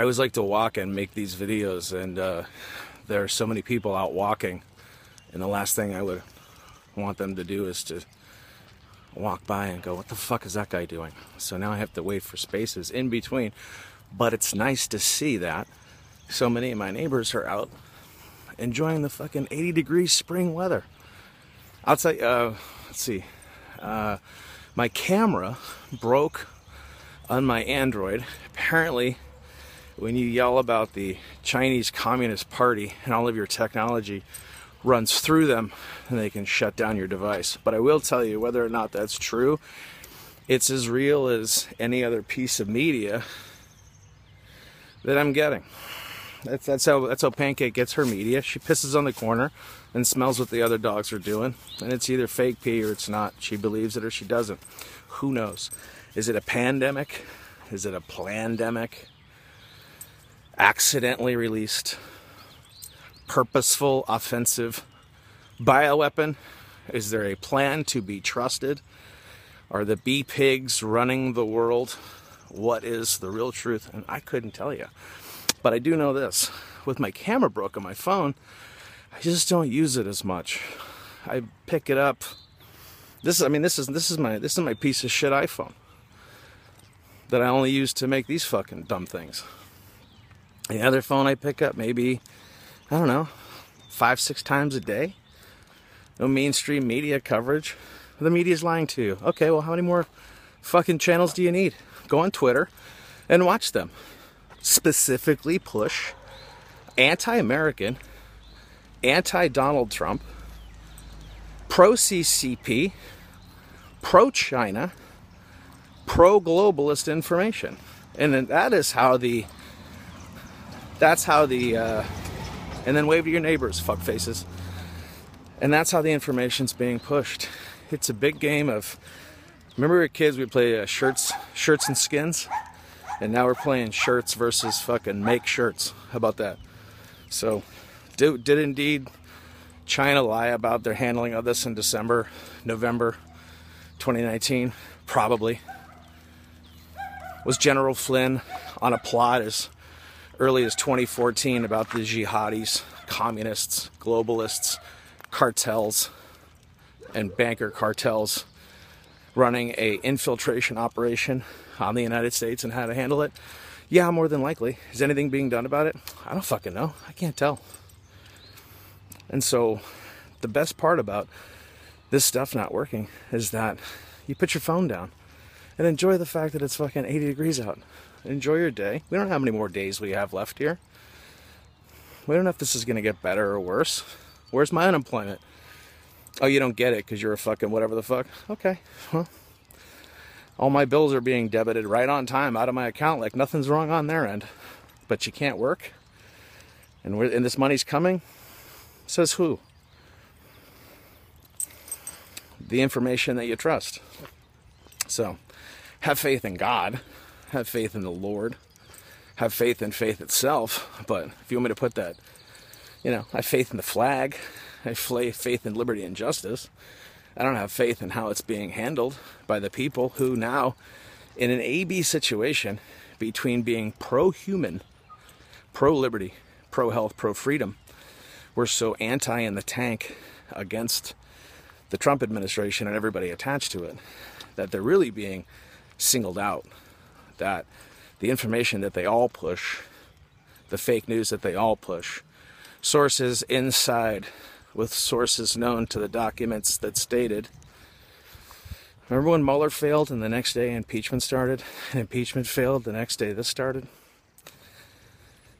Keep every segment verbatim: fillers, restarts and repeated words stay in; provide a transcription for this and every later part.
I always like to walk and make these videos, and uh, there are so many people out walking, and the last thing I would want them to do is to walk by and go, what the fuck is that guy doing? So now I have to wait for spaces in between, but it's nice to see that so many of my neighbors are out enjoying the fucking eighty degree spring weather. Outside, uh, let's see, uh, my camera broke on my Android. Apparently, when you yell about the Chinese Communist Party and all of your technology runs through them, and they can shut down your device. But I will tell you, whether or not that's true, it's as real as any other piece of media that I'm getting. That's, that's how that's how Pancake gets her media. She pisses on the corner and smells what the other dogs are doing, and it's either fake pee or it's not. She believes it or she doesn't. Who knows? Is it a pandemic? Is it a plandemic? Accidentally released, purposeful, offensive bioweapon? Is there a plan to be trusted? Are the bee pigs running the world? What is the real truth? And I couldn't tell you. But I do know this. With my camera broke on my phone, I just don't use it as much. I pick it up. This I mean this is this is my this is my piece of shit iPhone that I only use to make these fucking dumb things. The other phone I pick up maybe, I don't know, five, six times a day. No mainstream media coverage. The media's lying to you. Okay, well, how many more fucking channels do you need? Go on Twitter and watch them. Specifically push anti-American, anti-Donald Trump, pro-C C P, pro-China, pro-globalist information. And then that is how the, that's how the, uh, and then wave to your neighbors, fuckfaces. And that's how the information's being pushed. It's a big game of, remember we were kids, we play uh, shirts, shirts and skins? And now we're playing shirts versus fucking make shirts. How about that? So, do, did indeed China lie about their handling of this in December, November twenty nineteen? Probably. Was General Flynn on a plot as early as twenty fourteen about the jihadis, communists, globalists, cartels, and banker cartels running a infiltration operation on the United States and how to handle it? Yeah, more than likely. Is anything being done about it? I don't fucking know. I can't tell. And so the best part about this stuff not working is that you put your phone down and enjoy the fact that it's fucking eighty degrees out. Enjoy your day. We don't know how many more days we have left here. We don't know if this is going to get better or worse. Where's my unemployment? Oh, you don't get it because you're a fucking whatever the fuck. Okay, well, all my bills are being debited right on time out of my account like nothing's wrong on their end. But you can't work, and, we're, and this money's coming. Says who? The information that you trust. So, have faith in God. Have faith in the Lord. Have faith in faith itself. But if you want me to put that, you know, I have faith in the flag. I have faith in liberty and justice. I don't have faith in how it's being handled by the people who now, in an A B situation, between being pro-human, pro-liberty, pro-health, pro-freedom, we're so anti in the tank against the Trump administration and everybody attached to it, that they're really being singled out, that the information that they all push, the fake news that they all push, sources inside with sources known to the documents that stated. Remember when Mueller failed and the next day impeachment started? And impeachment failed, the next day this started?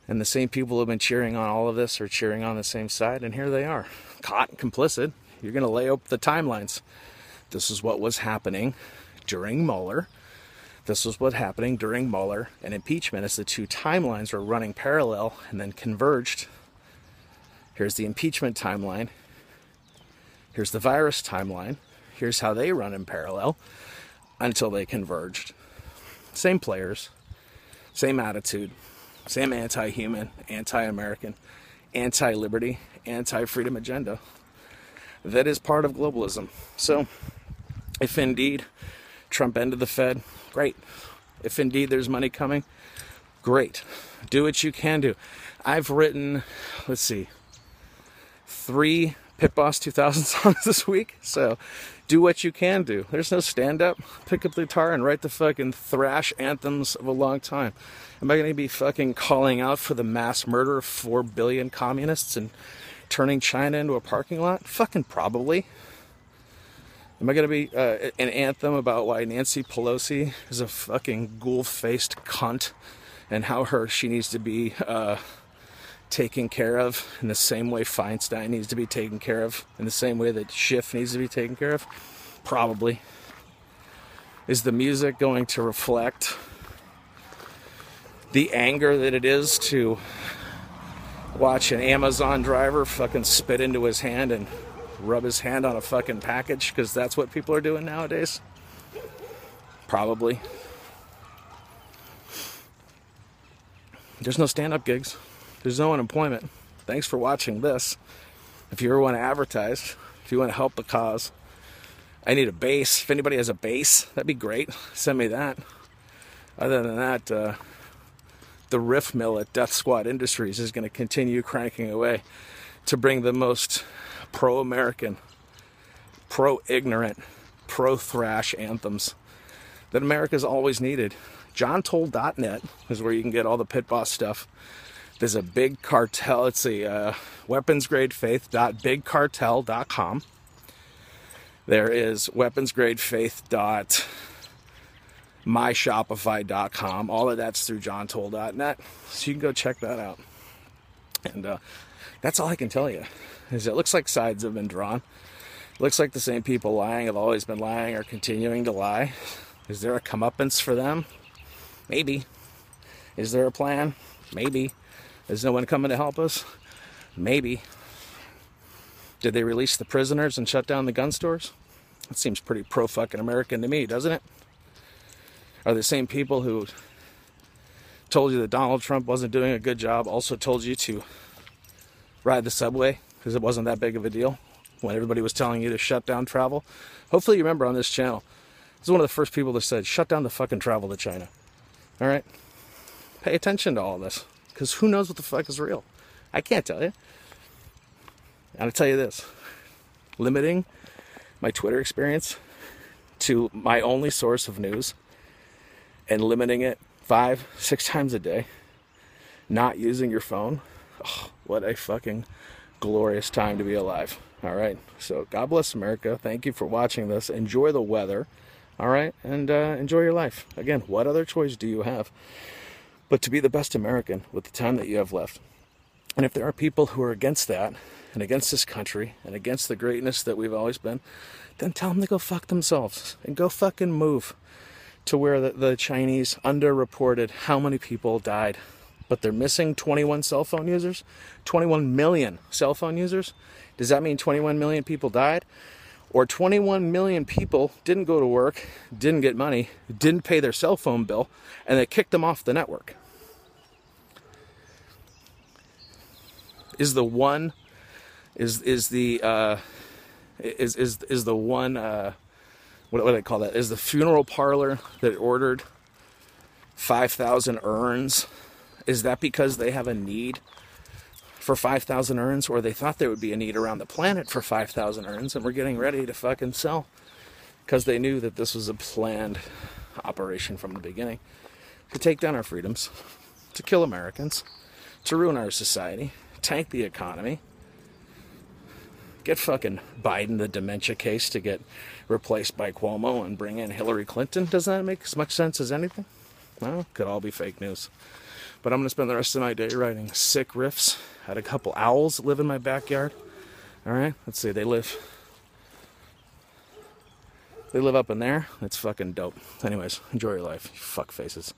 And the same people who have been cheering on all of this are cheering on the same side, and here they are. Caught, complicit. You're going to lay up the timelines. This is what was happening during Mueller. This was what happening during Mueller and impeachment, as the two timelines were running parallel and then converged. Here's the impeachment timeline. Here's the virus timeline. Here's how they run in parallel until they converged. Same players, same attitude, same anti-human, anti-American, anti-liberty, anti-freedom agenda that is part of globalism. So if indeed Trump ended the Fed, great. If indeed there's money coming, great. Do what you can do. I've written, let's see, three Pit Boss two thousand songs this week, so do what you can do. There's no stand-up. Pick up the guitar and write the fucking thrash anthems of a long time. Am I going to be fucking calling out for the mass murder of four billion communists and turning China into a parking lot? Fucking probably. Am I going to be uh, an anthem about why Nancy Pelosi is a fucking ghoul-faced cunt and how her she needs to be uh, taken care of in the same way Feinstein needs to be taken care of, in the same way that Schiff needs to be taken care of? Probably. Is the music going to reflect the anger that it is to watch an Amazon driver fucking spit into his hand and rub his hand on a fucking package, because that's what people are doing nowadays? Probably. There's no stand-up gigs. There's no unemployment. Thanks for watching this. If you ever want to advertise, if you want to help the cause, I need a bass. If anybody has a bass, that'd be great. Send me that. Other than that, uh, the riff mill at Death Squad Industries is going to continue cranking away to bring the most pro-American, pro-ignorant, pro-thrash anthems that America's always needed. John Toll dot net is where you can get all the Pit Boss stuff. There's a big cartel. It's a uh, weapons grade faith dot big cartel dot com. There is weapons grade faith dot my shopify dot com. All of that's through John Toll dot net. So you can go check that out. And uh, that's all I can tell you. Is it looks like sides have been drawn. It looks like the same people lying have always been lying, or continuing to lie. Is there a comeuppance for them? Maybe. Is there a plan? Maybe. Is no one coming to help us? Maybe. Did they release the prisoners and shut down the gun stores? That seems pretty pro-fucking American to me, doesn't it? Are the same people who told you that Donald Trump wasn't doing a good job also told you to ride the subway because it wasn't that big of a deal when everybody was telling you to shut down travel? Hopefully you remember on this channel, I was one of the first people that said, shut down the fucking travel to China. All right? Pay attention to all this, because who knows what the fuck is real? I can't tell you. And I'll tell you this. Limiting my Twitter experience to my only source of news and limiting it five, six times a day, not using your phone, oh, what a fucking glorious time to be alive. All right? So God bless America. Thank you for watching this. Enjoy the weather. All right? And uh, enjoy your life. Again, what other choice do you have but to be the best American with the time that you have left? And if there are people who are against that and against this country and against the greatness that we've always been, then tell them to go fuck themselves and go fucking move to where the, the Chinese underreported how many people died. But they're missing twenty-one cell phone users, twenty-one million cell phone users. Does that mean twenty-one million people died? Or twenty-one million people didn't go to work, didn't get money, didn't pay their cell phone bill, and they kicked them off the network? Is the one, is is the uh, is is is the one uh, what what do I call that? Is the funeral parlor that ordered five thousand urns? Is that because they have a need for five thousand urns, or they thought there would be a need around the planet for five thousand urns, and we're getting ready to fucking sell because they knew that this was a planned operation from the beginning to take down our freedoms, to kill Americans, to ruin our society, tank the economy, get fucking Biden, the dementia case, to get replaced by Cuomo and bring in Hillary Clinton? Does that make as much sense as anything? Well, could all be fake news. But I'm going to spend the rest of my day writing sick riffs. I had a couple owls that live in my backyard. All right, let's see. They live. They live up in there. It's fucking dope. Anyways, enjoy your life, you fuck faces.